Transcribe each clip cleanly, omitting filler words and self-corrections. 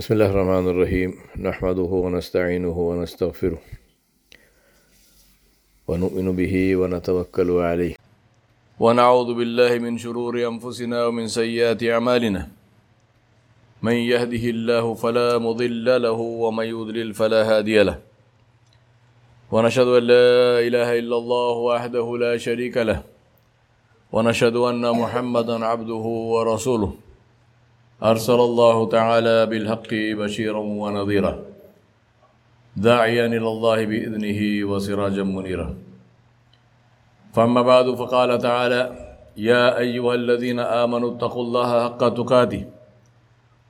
بسم الله الرحمن الرحيم نحمده ونستعينه ونستغفره ونؤمن به ونتوكل عليه ونعوذ بالله من شرور أنفسنا ومن سيئات أعمالنا من يهده الله فلا مضل له ومن يضلل فلا هادي له ونشهد أن لا إله إلا الله وحده لا شريك له ونشهد أن محمدا عبده ورسوله أرسل الله تعالى بالحق بشيرا ونذيرا داعيا إلى الله بإذنه وسراجا منيرا فأما بعد فقال تعالى يا أيها الذين آمنوا اتقوا الله حق تقاته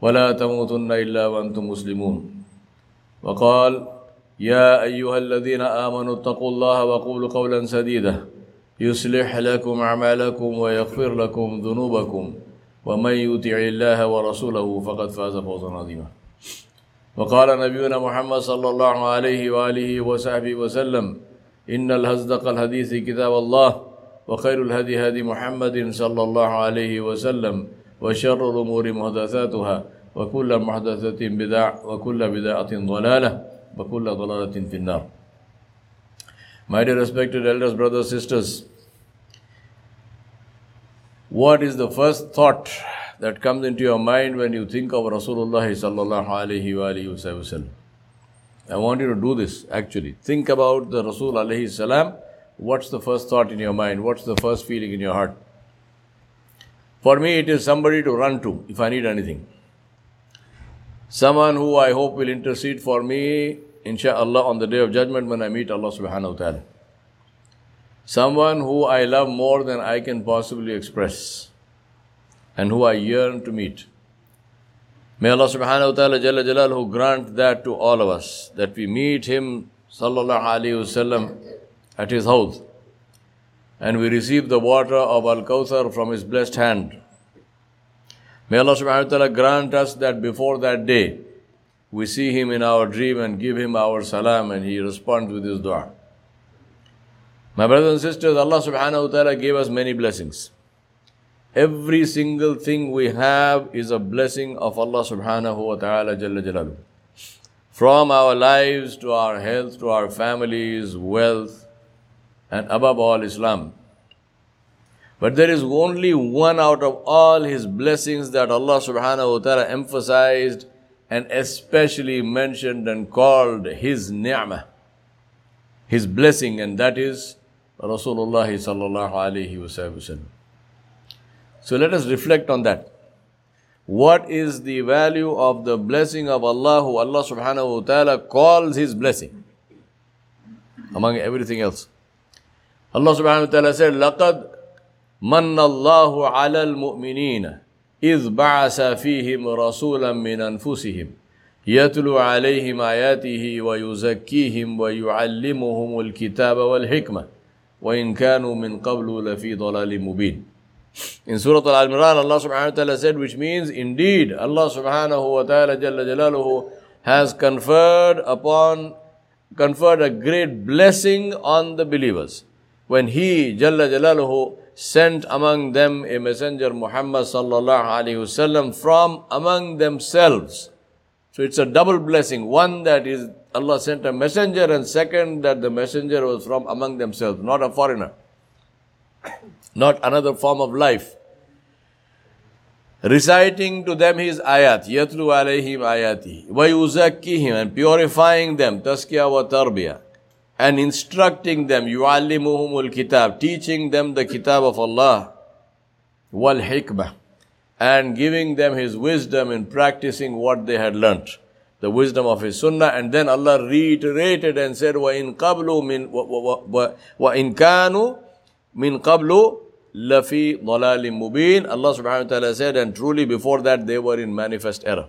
ولا تموتن إلا وأنتم مسلمون وقال يا أيها الذين آمنوا اتقوا الله وقولوا قولا سديدا يصلح لكم أعمالكم ويغفر لكم ذنوبكم ومن يطع الله ورسوله فقد فاز فوزا عظيما وقال نبينا محمد صلى الله عليه وآله وصحبه وسلم إن الأصدق الحديث كتاب الله وخير الهدي هدي محمد صلى الله عليه وسلم وشر الأمور محدثاتها وكل محدثة بدعة وكل بدعة ضلالة وكل ضلالة في النار. My dear respected elders, brothers, sisters, what is the first thought that comes into your mind when you think of Rasulullah sallallahu alaihi wasallam? I want you to do this actually. Think about the Rasul alayhi salam. What's the first thought in your mind? What's the first feeling in your heart? For me, it is somebody to run to if I need anything. Someone who I hope will intercede for me, insha'Allah, on the day of judgment when I meet Allah subhanahu wa ta'ala. Someone who I love more than I can possibly express and who I yearn to meet. May Allah subhanahu wa ta'ala jalla jalaluhu grant that to all of us, that we meet him sallallahu alayhi wasallam at his house and we receive the water of Al-Kawthar from his blessed hand. May Allah subhanahu wa ta'ala grant us that before that day we see him in our dream and give him our salam and he responds with his dua. My brothers and sisters, Allah subhanahu wa ta'ala gave us many blessings. Every single thing we have is a blessing of Allah subhanahu wa ta'ala jalla jalaluhu. From our lives to our health, to our families, wealth, and above all Islam. But there is only one out of all his blessings that Allah subhanahu wa ta'ala emphasized and especially mentioned and called his ni'mah, his blessing, and that is Rasulullah sallallahu alaihi wasallam. So let us reflect on that. What is the value of the blessing of Allah who Allah subhanahu wa ta'ala calls his blessing among everything else? Allah subhanahu wa ta'ala said, لَقَدْ مَنَّ اللَّهُ عَلَى الْمُؤْمِنِينَ إِذْ بَعَثَ فِيهِمْ رَسُولًا مِّنْ أَنفُسِهِمْ يَتْلُو عَلَيْهِمْ آيَاتِهِ وَيُزَكِّيهِمْ وَيُعَلِّمُهُمُ الْكِتَابَ وَالْحِكْمَةَ وَإِنْ كَانُوا مِنْ قَبْلُ لَفِي ضَلَالٍ مُبِينٍ. In Surah Al-Imran, Allah subhanahu wa ta'ala said, which means, indeed, Allah subhanahu wa ta'ala jalla jalaluhu has conferred a great blessing on the believers when he jalla jalaluhu sent among them a messenger Muhammad sallallahu alaihi wasallam from among themselves. So it's a double blessing. One, that is Allah sent a messenger, and second, that the messenger was from among themselves, not a foreigner, not another form of life. Reciting to them his ayat, yatlu alayhim ayati, wa yuzakkihim, and purifying them, tazkiyah wa tarbiyah, and instructing them, yu'allimuhumul kitab, teaching them the kitab of Allah, wal hikmah, and giving them his wisdom in practicing what they had learnt, the wisdom of his sunnah. And then Allah reiterated and said, وَإِن قَبْلُوا مِن وَإِن كَانُوا مِن قَبْلُوا لَفِي ضَلَالٍ مُبِينٍ. Allah subhanahu wa ta'ala said, and truly before that they were in manifest error.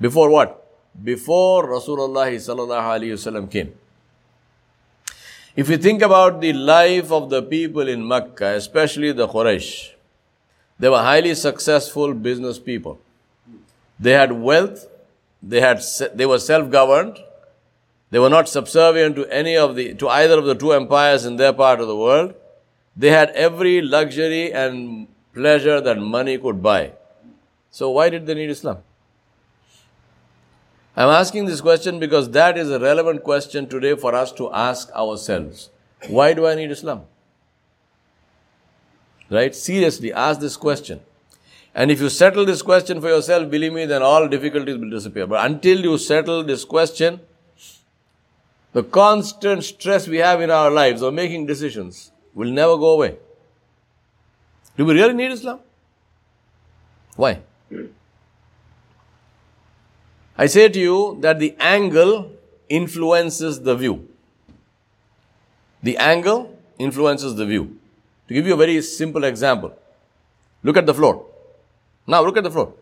Before what? Before Rasulullah sallallahu alayhi wasallam came. If you think about the life of the people in Makkah, especially the Quraysh, they were highly successful business people. They had wealth. They were self-governed. They were not subservient to either of the two empires in their part of the world. They had every luxury and pleasure that money could buy. So why did they need Islam? I'm asking this question because that is a relevant question today for us to ask ourselves. Why do I need Islam? Right? Seriously, ask this question. And if you settle this question for yourself, believe me, then all difficulties will disappear. But until you settle this question, the constant stress we have in our lives of making decisions will never go away. Do we really need Islam? Why? I say to you that the angle influences the view. The angle influences the view. To give you a very simple example, look at the floor. Now look at the floor,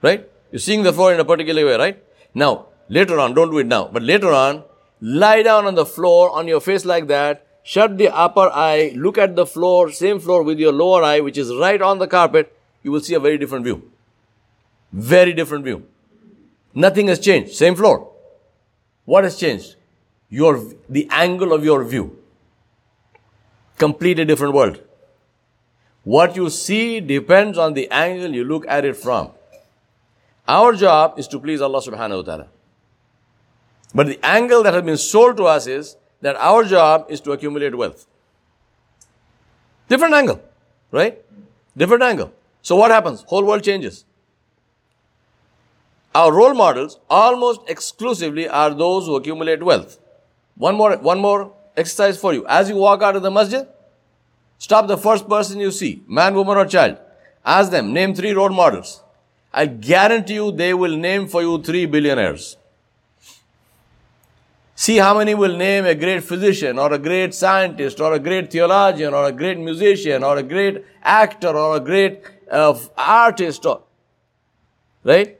right? You're seeing the floor in a particular way, right? Now, later on, don't do it now, but later on, lie down on the floor, on your face like that, shut the upper eye, look at the floor, same floor with your lower eye, which is right on the carpet, you will see a very different view. Very different view. Nothing has changed. Same floor. What has changed? The angle of your view. Completely different world. What you see depends on the angle you look at it from. Our job is to please Allah subhanahu wa ta'ala. But the angle that has been sold to us is that our job is to accumulate wealth. Different angle, right? Different angle. So what happens? Whole world changes. Our role models almost exclusively are those who accumulate wealth. One more exercise for you. As you walk out of the masjid, stop the first person you see, man, woman or child. Ask them, name 3 role models. I guarantee you they will name for you 3 billionaires. See how many will name a great physician or a great scientist or a great theologian or a great musician or a great actor or a great artist. Right?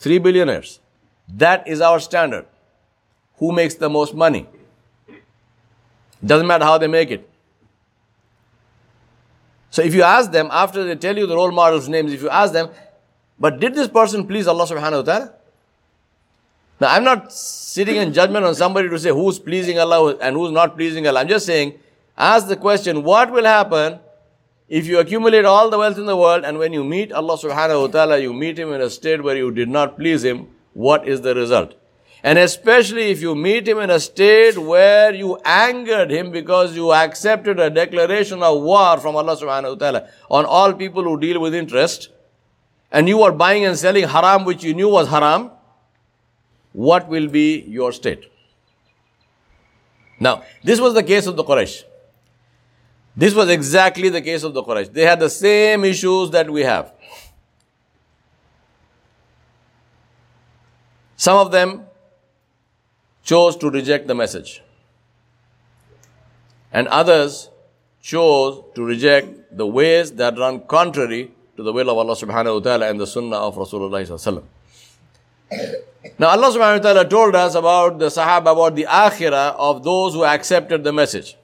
3 billionaires. That is our standard. Who makes the most money? Doesn't matter how they make it. So if you ask them, after they tell you the role models' names, if you ask them, but did this person please Allah subhanahu wa ta'ala? Now I'm not sitting in judgment on somebody to say who's pleasing Allah and who's not pleasing Allah. I'm just saying, ask the question, what will happen if you accumulate all the wealth in the world and when you meet Allah subhanahu wa ta'ala, you meet Him in a state where you did not please Him, what is the result? And especially if you meet Him in a state where you angered Him because you accepted a declaration of war from Allah subhanahu wa ta'ala on all people who deal with interest, and you are buying and selling haram which you knew was haram, what will be your state? Now, this was the case of the Quraysh. This was exactly the case of the Quraysh. They had the same issues that we have. Some of them chose to reject the message. And others chose to reject the ways that run contrary to the will of Allah subhanahu wa ta'ala and the sunnah of Rasulullah sallallahu alaihi wasallam. Now Allah subhanahu wa ta'ala told us about the Sahaba, about the Akhirah of those who accepted the message.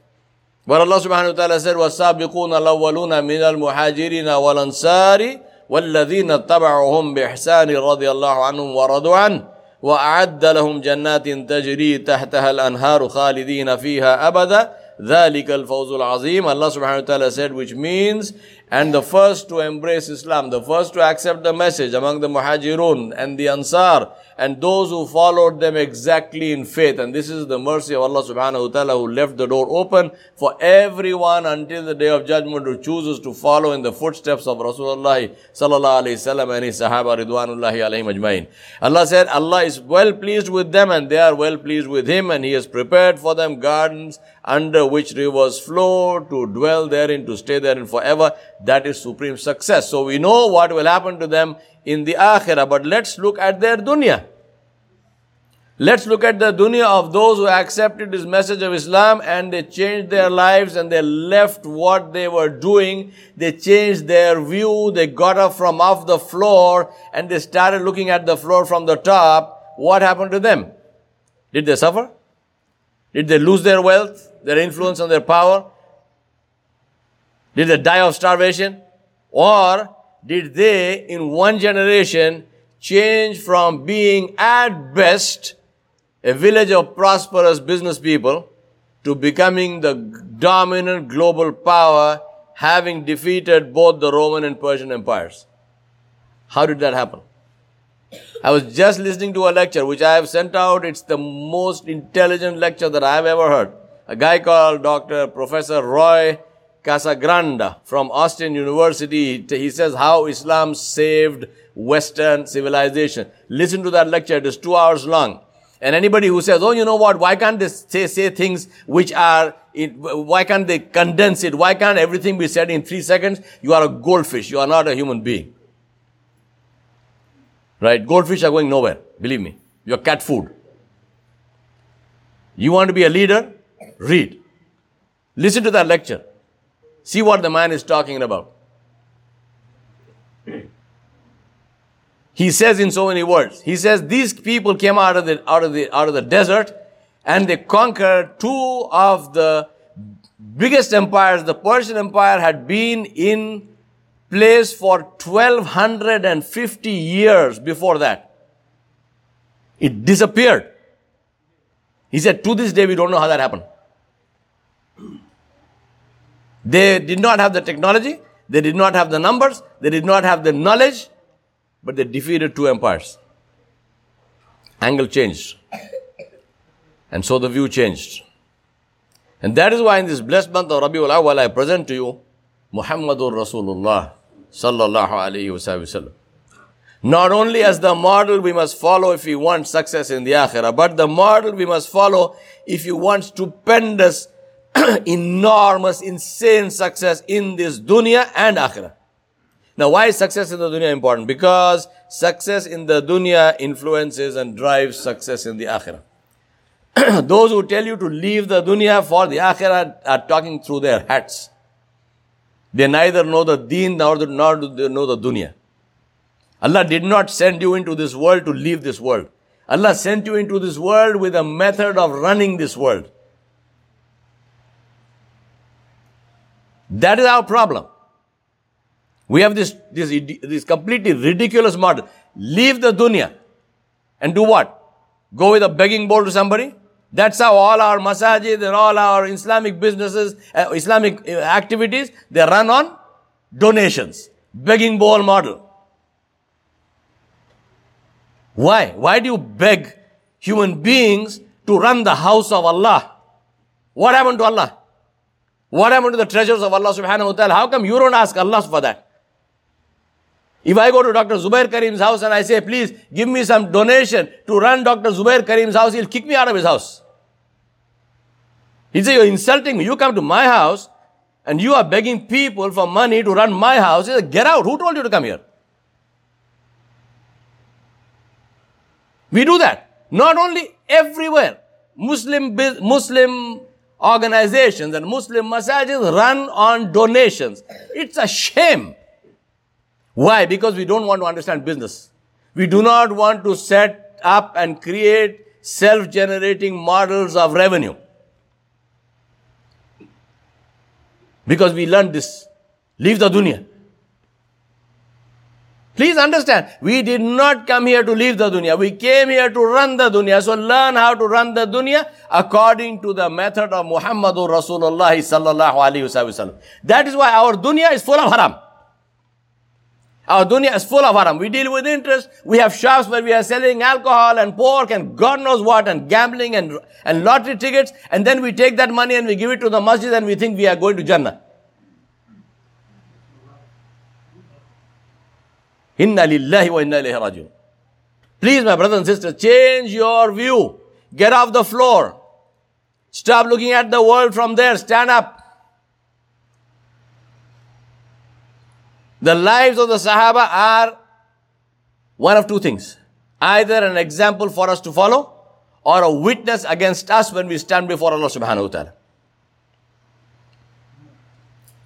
But Allah subhanahu wa ta'ala said, وَالسَّابِقُونَ الْأَوَّلُونَ مِنَ الْمُحَاجِرِينَ وَالْأَنْصَارِ وَالَّذِينَ اتَّبَعُوهُمْ بِإِحْسَانٍ رَضِيَ اللَّهُ عَنْهُمْ وَرَضُوا عَنْهُ وَأَعَدَّ لَهُمْ جَنَّاتٍ تَجْرِي تَحْتَهَا الْأَنْهَارُ خَالِدِينَ فِيهَا أَبَدًا ذَلِكَ الْفَوْزُ الْعَظِيمُ. Allah subhanahu wa ta'ala said, which means, and the first to embrace Islam, the first to accept the message among the Muhajirun and the Ansar and those who followed them exactly in faith. And this is the mercy of Allah subhanahu wa ta'ala, who left the door open for everyone until the day of judgment who chooses to follow in the footsteps of Rasulullah sallallahu alayhi wasallam and his Sahaba ridwanullahi alayhim ajmain. Allah said, Allah is well pleased with them and they are well pleased with Him, and He has prepared for them gardens under which rivers flow, to dwell therein, to stay therein forever. That is supreme success. So we know what will happen to them in the akhirah. But let's look at their dunya. Let's look at the dunya of those who accepted this message of Islam and they changed their lives and they left what they were doing. They changed their view. They got up from off the floor and they started looking at the floor from the top. What happened to them? Did they suffer? Did they lose their wealth, their influence and their power? Did they die of starvation? Or did they, in one generation, change from being, at best, a village of prosperous business people to becoming the dominant global power, having defeated both the Roman and Persian empires? How did that happen? I was just listening to a lecture which I have sent out. It's the most intelligent lecture that I have ever heard. A guy called Dr. Professor Roy Casagrande from Austin University. He says how Islam saved Western civilization. Listen to that lecture. It is 2 hours long. And anybody who says, oh, you know what, why can't they say things which are, why can't they condense it? Why can't everything be said in 3 seconds? You are a goldfish. You are not a human being. Right? Goldfish are going nowhere. Believe me. You're cat food. You want to be a leader? Read. Listen to that lecture. See what the man is talking about. He says in so many words, he says these people came out of the desert and they conquered two of the biggest empires. The Persian Empire had been in place for 1250 years before that. It disappeared. He said, to this day, we don't know how that happened. They did not have the technology. They did not have the numbers. They did not have the knowledge. But they defeated two empires. Angle changed. And so the view changed. And that is why in this blessed month of Rabiul Awwal, I present to you Muhammadur Rasulullah sallallahu alayhi wasallam. Not only as the model we must follow if we want success in the akhirah, but the model we must follow if you want stupendous, enormous, insane success in this dunya and akhirah. Now, why is success in the dunya important? Because success in the dunya influences and drives success in the akhirah. Those who tell you to leave the dunya for the akhirah are talking through their hats. They neither know the deen nor do they know the dunya. Allah did not send you into this world to leave this world. Allah sent you into this world with a method of running this world. That is our problem. We have this completely ridiculous model. Leave the dunya and do what? Go with a begging bowl to somebody? That's how all our masajid and all our Islamic businesses, Islamic activities, they run on donations. Begging bowl model. Why? Why do you beg human beings to run the house of Allah? What happened to Allah? What happened to the treasures of Allah subhanahu wa ta'ala? How come you don't ask Allah for that? If I go to Dr. Zubair Karim's house and I say, please give me some donation to run Dr. Zubair Karim's house, he'll kick me out of his house. He'll say, you're insulting me. You come to my house and you are begging people for money to run my house. He'll say, get out. Who told you to come here? We do that. Not only everywhere. Muslim organizations and Muslim masajids run on donations. It's a shame. Why? Because we don't want to understand business. We do not want to set up and create self-generating models of revenue. Because we learned this. Leave the dunya. Please understand, we did not come here to leave the dunya. We came here to run the dunya. So learn how to run the dunya according to the method of Muhammadur Rasulullah sallallahu alaihi wasallam. That is why our dunya is full of haram. Our dunya is full of haram. We deal with interest. We have shops where we are selling alcohol and pork and God knows what and gambling and lottery tickets. And then we take that money and we give it to the masjid and we think we are going to Jannah. Inna lillahi wa inna ilayhi raji'un. Please, my brothers and sisters, change your view. Get off the floor. Stop looking at the world from there. Stand up. The lives of the Sahaba are one of two things. Either an example for us to follow or a witness against us when we stand before Allah subhanahu wa ta'ala.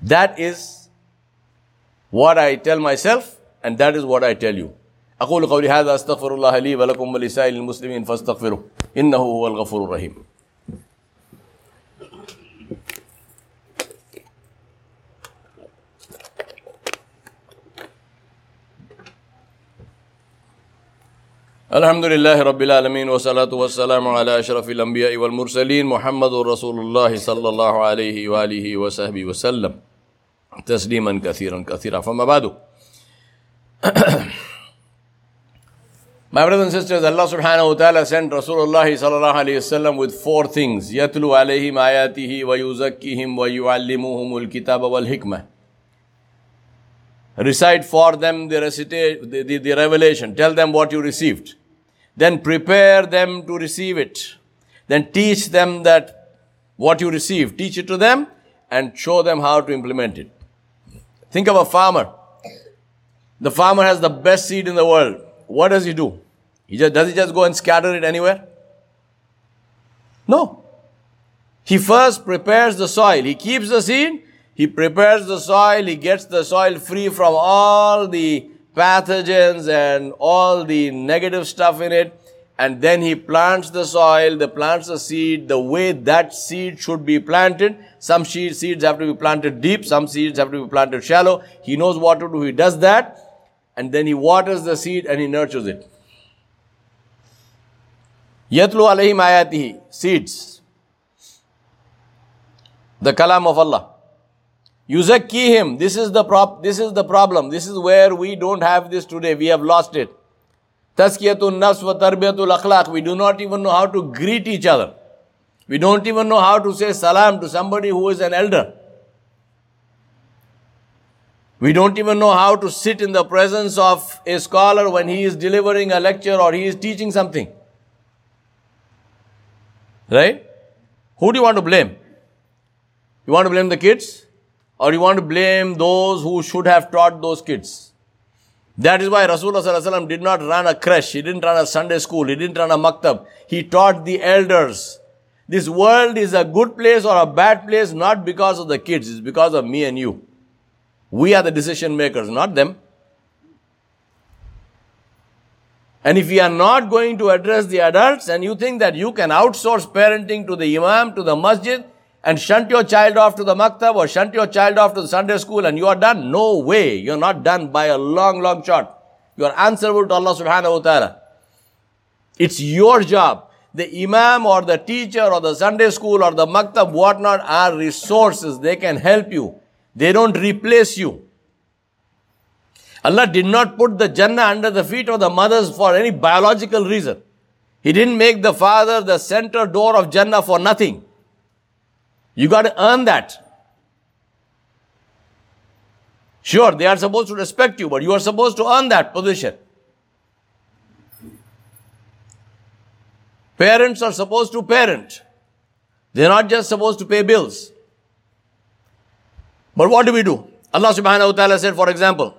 That is what I tell myself. And that is what I tell you. أقول قولي هذا أستغفر الله لي ولكم ولسائر المسلمين فاستغفروه إنه هو الغفور الرحيم. الحمد لله رب العالمين والصلاة والسلام على أشرف الأنبياء والمرسلين محمد رسول الله صلى الله عليه وآله وصحبه وسلم تسليما كثيرا كثيرا فما بعد My brothers and sisters, Allah subhanahu wa ta'ala sent Rasulullah sallallahu alayhi wasallam with four things. Yatlu alayhim ayatihi wa yuzakkihim wa yuallimuhumul kitaba wal hikmah. Recite for them the revelation. Tell them what you received. Then prepare them to receive it. Then teach them that what you receive. Teach it to them and show them how to implement it. Think of a farmer. The farmer has the best seed in the world. What does he do? Does he just go and scatter it anywhere? No. He first prepares the soil. He keeps the seed. He prepares the soil, he gets the soil free from all the pathogens and all the negative stuff in it. And then he plants the soil, plants the seed, the way that seed should be planted. Some seeds have to be planted deep, some seeds have to be planted shallow. He knows what to do, he does that. And then he waters the seed and he nurtures it. Yatlu alayhim ayatihi, seeds. The kalam of Allah. Yuzakkihim, this is the problem. This is where we don't have this today. We have lost it. Tazkiyatun nafs wa tarbiyatul akhlaq. We do not even know how to greet each other. We don't even know how to say salam to somebody who is an elder. We don't even know how to sit in the presence of a scholar when he is delivering a lecture or he is teaching something. Right? Who do you want to blame? You want to blame the kids? Or you want to blame those who should have taught those kids? That is why Rasulullah sallallahu alaihi wasallam did not run a creche. He didn't run a Sunday school. He didn't run a maktab. He taught the elders. This world is a good place or a bad place not because of the kids. It's because of me and you. We are the decision makers, not them. And if we are not going to address the adults and you think that you can outsource parenting to the imam, to the masjid, and shunt your child off to the maktab or shunt your child off to the Sunday school and you are done. No way. You're not done by a long, long shot. You are answerable to Allah subhanahu wa ta'ala. It's your job. The imam or the teacher or the Sunday school or the maktab, whatnot, are resources. They can help you. They don't replace you. Allah did not put the Jannah under the feet of the mothers for any biological reason. He didn't make the father the center door of Jannah for nothing. You got to earn that. Sure, they are supposed to respect you, but you are supposed to earn that position. Parents are supposed to parent. They're not just supposed to pay bills. But what do we do? Allah subhanahu wa ta'ala said, for example,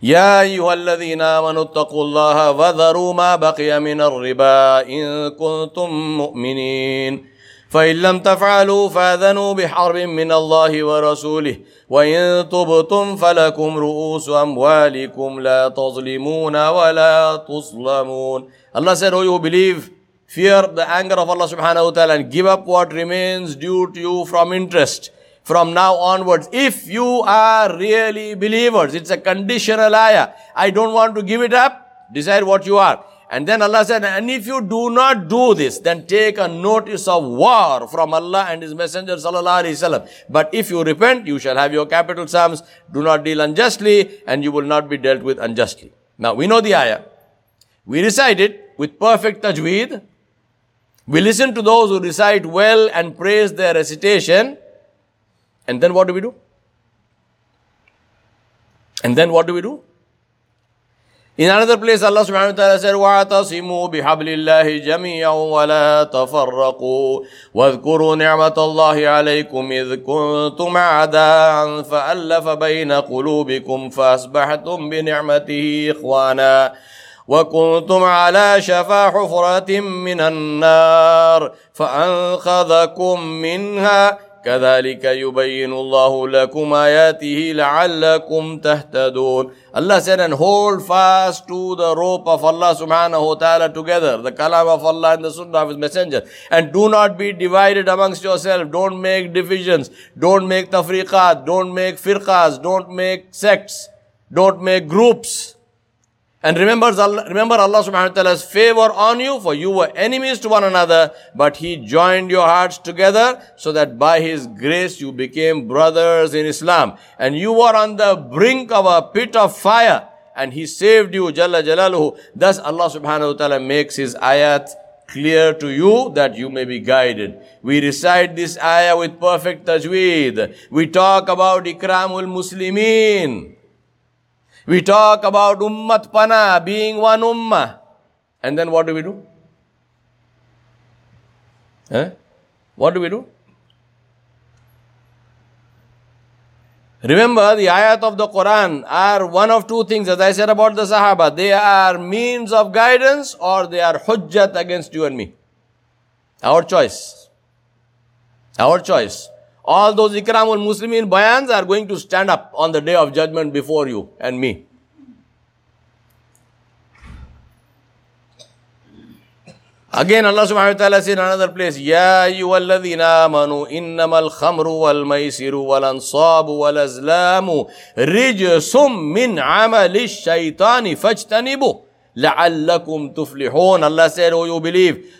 Ya ayyuhalladhina amanuttaqullaha wadharu ma baqiya minar riba in kuntum mu'mineen. فَإِنْ لَمْ تَفْعَلُوا فَأَذَنُوا بِحَرْبٍ مِّنَ اللَّهِ وَرَسُولِهِ وَإِنْ تُبْتُمْ فَلَكُمْ رُؤُوسُ أَمْوَالِكُمْ لَا تَظْلِمُونَ وَلَا تُظْلَمُون. Allah said, O you who believe, fear the anger of Allah subhanahu wa ta'ala and give up what remains due to you from interest from now onwards. If you are really believers, it's a conditional ayah. I don't want to give it up. Decide what you are. And then Allah said, and if you do not do this, then take a notice of war from Allah and His Messenger sallallahu alaihi wasallam. But if you repent, you shall have your capital sums. Do not deal unjustly and you will not be dealt with unjustly. Now we know the ayah. We recite it with perfect tajweed. We listen to those who recite well and praise their recitation. And then what do we do? In another place, Allah subhanahu wa ta'ala said, وَاعْتَصِمُوا بِحَبْلِ اللَّهِ جَمِيعًا وَلَا تَفَرَّقُوا وَاذْكُرُوا نِعْمَةَ اللَّهِ عَلَيْكُمْ إِذْ كُنْتُمْ أَعْدَاءً فَأَلَّفَ بَيْنَ قُلُوبِكُمْ فَأَصْبَحْتُمْ بِنِعْمَتِهِ إِخْوَانًا وَكُنْتُمْ عَلَى شَفَا حُفْرَةٍ مِّنَ النَّارِ فَأَنْقَذَكُمْ مِنْهَا كَذَلِكَ يُبَيِّنُ اللَّهُ لَكُمْ آيَاتِهِ لَعَلَّكُمْ تَهْتَدُونَ. Allah said, and hold fast to the rope of Allah subhanahu wa ta'ala together, the kalam of Allah and the sunnah of His Messenger. And do not be divided amongst yourself. Don't make divisions. Don't make tafriqat. Don't make firqas. Don't make sects. Don't make groups. And remember Allah subhanahu wa ta'ala's favor on you, for you were enemies to one another, but He joined your hearts together so that by His grace you became brothers in Islam. And you were on the brink of a pit of fire and He saved you, Jalla Jalaluhu. Thus Allah subhanahu wa ta'ala makes His ayat clear to you that you may be guided. We recite this ayah with perfect tajweed. We talk about Ikramul Muslimin. We talk about Ummat Pana, being one Ummah. And then what do we do? What do we do? Remember, the ayat of the Quran are one of two things, as I said about the Sahaba. They are means of guidance or they are hujjat against you and me. Our choice. Our choice. All those Ikramul Muslimin bayans are going to stand up on the day of judgment before you and me. Again, Allah subhanahu wa ta'ala says in another place, Ya ayyuhalladhina amanu innamal khamru wal maisiru wal ansabu wal azlamu rijsum min amali shaitani fajtanibu la'allakum tuflihun. Allah said, oh you believe,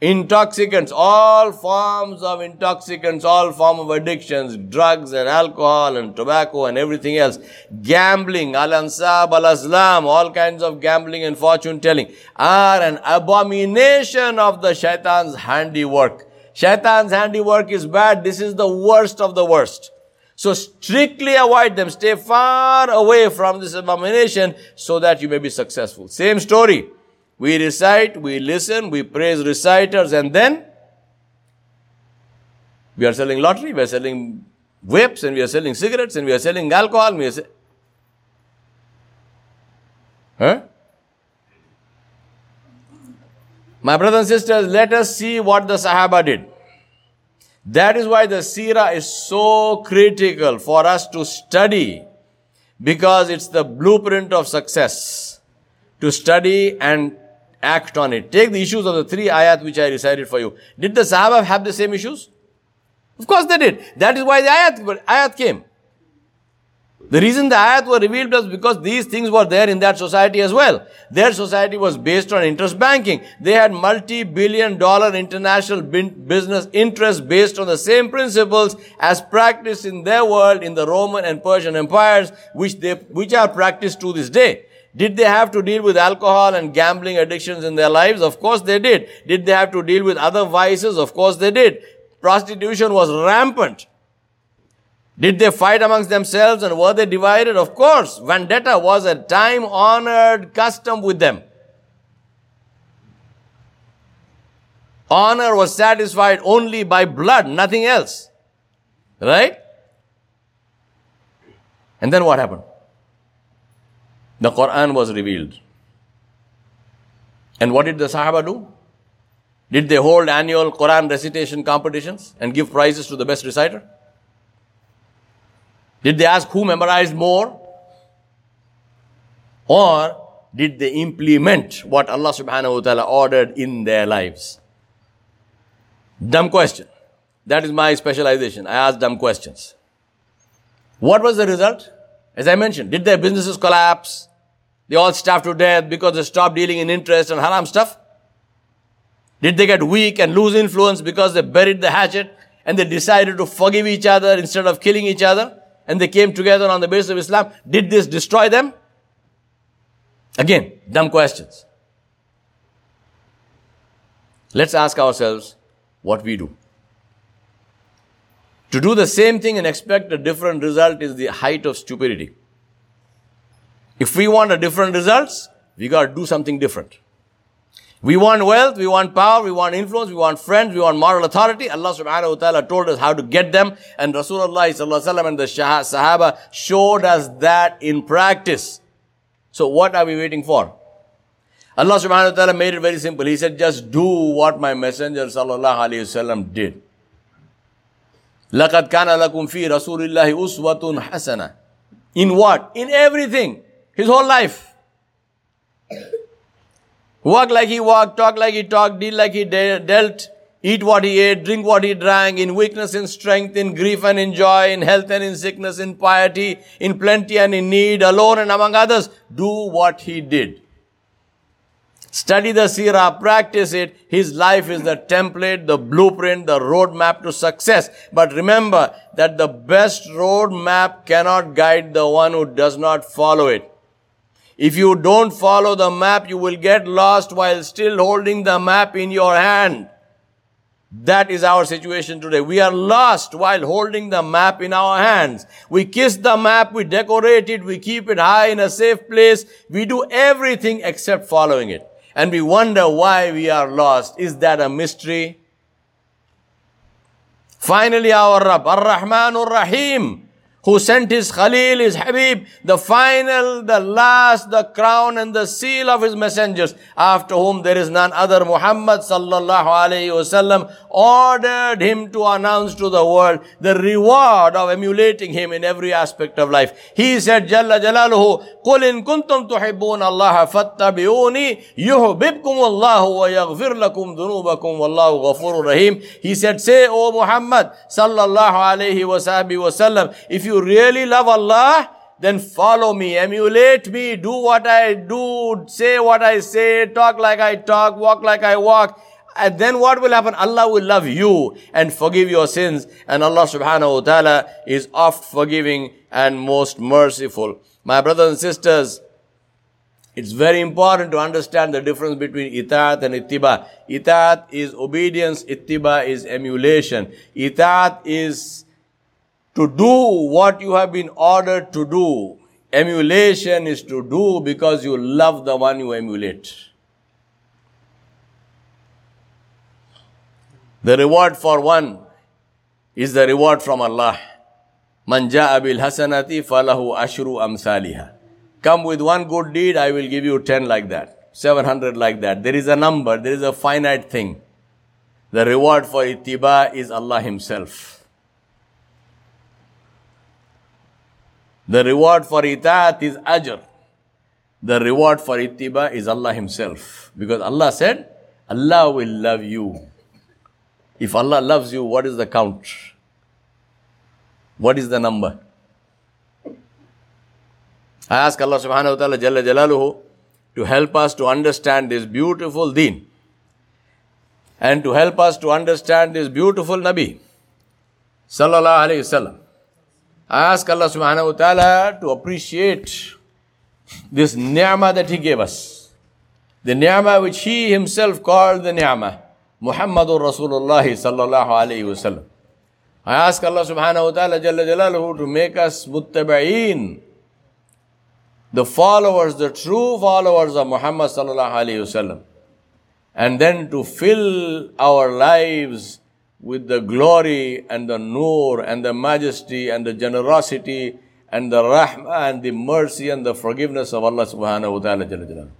intoxicants, all forms of intoxicants, all forms of addictions, drugs and alcohol and tobacco and everything else, gambling, al-ansab, al-azlam, all kinds of gambling and fortune telling are an abomination of the shaitan's handiwork. Shaitan's handiwork is bad. This is the worst of the worst. So strictly avoid them. Stay far away from this abomination so that you may be successful. Same story. We recite, we listen, we praise reciters, and then we are selling lottery, we are selling whips, and we are selling cigarettes, and we are selling alcohol. We are My brothers and sisters, let us see what the Sahaba did. That is why the Seerah is so critical for us to study, because it's the blueprint of success, to study and act on it. Take the issues of the three ayat which I recited for you. Did the Sahaba have the same issues? Of course they did. That is why the ayat came. The reason the ayat were revealed was because these things were there in that society as well. Their society was based on interest banking. They had multi-billion-dollar international business interests based on the same principles as practiced in their world in the Roman and Persian empires, which are practiced to this day. Did they have to deal with alcohol and gambling addictions in their lives? Of course they did. Did they have to deal with other vices? Of course they did. Prostitution was rampant. Did they fight amongst themselves and were they divided? Of course. Vendetta was a time-honored custom with them. Honor was satisfied only by blood, nothing else. Right? And then what happened? The Quran was revealed. And what did the Sahaba do? Did they hold annual Quran recitation competitions and give prizes to the best reciter? Did they ask who memorized more? Or did they implement what Allah subhanahu wa ta'ala ordered in their lives? Dumb question. That is my specialization. I ask dumb questions. What was the result? As I mentioned, did their businesses collapse? They all starved to death because they stopped dealing in interest and haram stuff? Did they get weak and lose influence because they buried the hatchet and they decided to forgive each other instead of killing each other and they came together on the basis of Islam? Did this destroy them? Again, dumb questions. Let's ask ourselves what we do. To do the same thing and expect a different result is the height of stupidity. If we want a different results, we got to do something different. We want wealth, we want power, we want influence, we want friends, we want moral authority. Allah subhanahu wa ta'ala told us how to get them, and Rasulullah sallallahu alaihi wasallam and the Sahaba showed us that in practice. So what are we waiting for? Allah subhanahu wa ta'ala made it very simple. He said, just do what my messenger sallallahu alaihi wasallam did. لَقَدْ كَانَ لَكُمْ فِي رَسُولِ اللَّهِ أُسْوَةٌ حَسَنَةٌ. In what? In everything. His whole life. Walk like he walked, talk like he talked, deal like he dealt, eat what he ate, drink what he drank, in weakness, in strength, in grief and in joy, in health and in sickness, in piety, in plenty and in need, alone and among others. Do what he did. Study the seerah, practice it. His life is the template, the blueprint, the roadmap to success. But remember that the best roadmap cannot guide the one who does not follow it. If you don't follow the map, you will get lost while still holding the map in your hand. That is our situation today. We are lost while holding the map in our hands. We kiss the map, we decorate it, we keep it high in a safe place. We do everything except following it. And we wonder why we are lost. Is that a mystery? Finally, our Rabb, Ar-Rahman Ar-Rahim, who sent his Khalil, his Habib, the final, the last, the crown and the seal of his messengers, after whom there is none other, Muhammad sallallahu alayhi wasallam, ordered him to announce to the world the reward of emulating him in every aspect of life. He said, Jalla Jalaluhu, قُلْ إِن كُنْتُمْ تُحِبُّونَ اللَّهَ فَاتَّبِعُونِي يُحْبِبْكُمُ اللَّهُ وَيَغْفِرْ لَكُمْ ذُنُوبَكُمْ وَاللَّهُ غَفُورٌ رَحِيمٌ. He said, say, O Muhammad sallallahu alayhi wasallam, if you really love Allah, then follow me, emulate me, do what I do, say what I say, talk like I talk, walk like I walk. And then what will happen? Allah will love you and forgive your sins. And Allah subhanahu wa ta'ala is oft forgiving and most merciful. My brothers and sisters, it's very important to understand the difference between itaat and ittiba. Itaat is obedience, ittiba is emulation. Itaat is to do what you have been ordered to do. Emulation is to do because you love the one you emulate. The reward for one is the reward from Allah. Man jaa bil hasanati falahu ashru amsaliha. Come with one good deed, I will give you 10 like that, 700 like that. There is a number, there is a finite thing. The reward for ittiba is Allah himself. The reward for itaat is ajr. The reward for ittiba is Allah himself. Because Allah said, Allah will love you. If Allah loves you, what is the count? What is the number? I ask Allah subhanahu wa ta'ala Jalla Jalaluhu to help us to understand this beautiful deen. And to help us to understand this beautiful Nabi. Sallallahu alayhi wasallam. I ask Allah subhanahu wa ta'ala to appreciate this ni'mah that He gave us. The ni'mah which He Himself called the ni'mah. Muhammadur Rasulullah sallallahu alayhi wa sallam. I ask Allah subhanahu wa ta'ala Jalla Jalaluhu to make us muttaba'een, the followers, the true followers of Muhammad sallallahu alayhi wa sallam. And then to fill our lives with the glory and the nur and the majesty and the generosity and the rahmah and the mercy and the forgiveness of Allah subhanahu wa ta'ala jalla jalaluhu.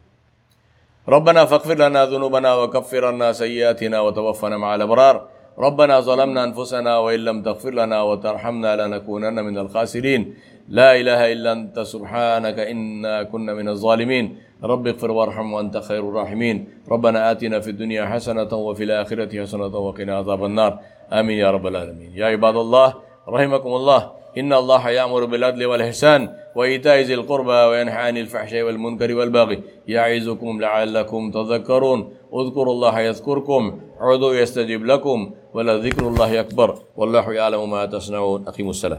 ربنا فاغفر لنا ذنوبنا وكفر عنا سيئاتنا وتوفنا مع الأبرار ربنا ظلمنا أنفسنا وإن لم تغفر لنا وترحمنا لنكونن من الخاسرين لا إله إلا أنت سبحانك إنا كنا من الظالمين رب اغفر وارحم وأنت خير الراحمين ربنا آتنا في الدنيا حسنة وفي الآخرة حسنة وقنا عذاب النار آمين يا رب العالمين. يا عباد الله رحمكم الله إن الله يأمر بالعدل والإحسان وإيتاء ذي القربى وينهى عن الفحشاء والمنكر والبغي يعظكم لعلكم تذكرون اذكروا الله يذكركم عدوا يستجب لكم ولذكر الله أكبر والله يعلم ما تصنعون أقيموا الصلاة.